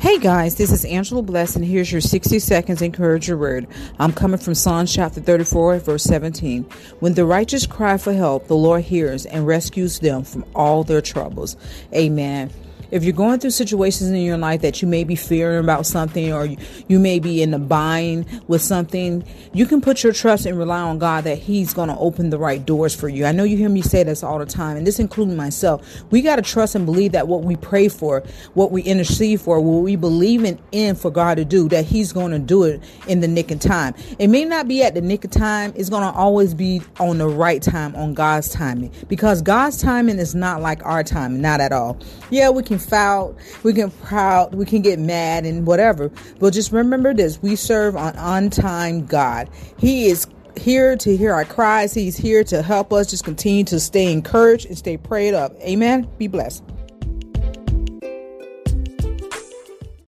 Hey guys, this is Angela Bless, and here's your 60 seconds encourage your word. I'm coming from Psalms chapter 34, verse 17. When the righteous cry for help, the Lord hears and rescues them from all their troubles. Amen. If you're going through situations in your life that you may be fearing about something, or you may be in a bind with something, you can put your trust and rely on God that he's going to open the right doors for you. I know you hear me say this all the time, and this including myself. We got to trust and believe that what we pray for, what we intercede for, what we believe in for God to do, that he's going to do it in the nick of time. It may not be at the nick of time. It's going to always be on the right time, on God's timing, because God's timing is not like our timing, not at all. Yeah, we can foul, we can proud, we can get mad and whatever, but just remember this: we serve an on-time God. He is here to hear our cries. He's here to help us. Just continue to stay encouraged and stay prayed up. Amen. Be blessed.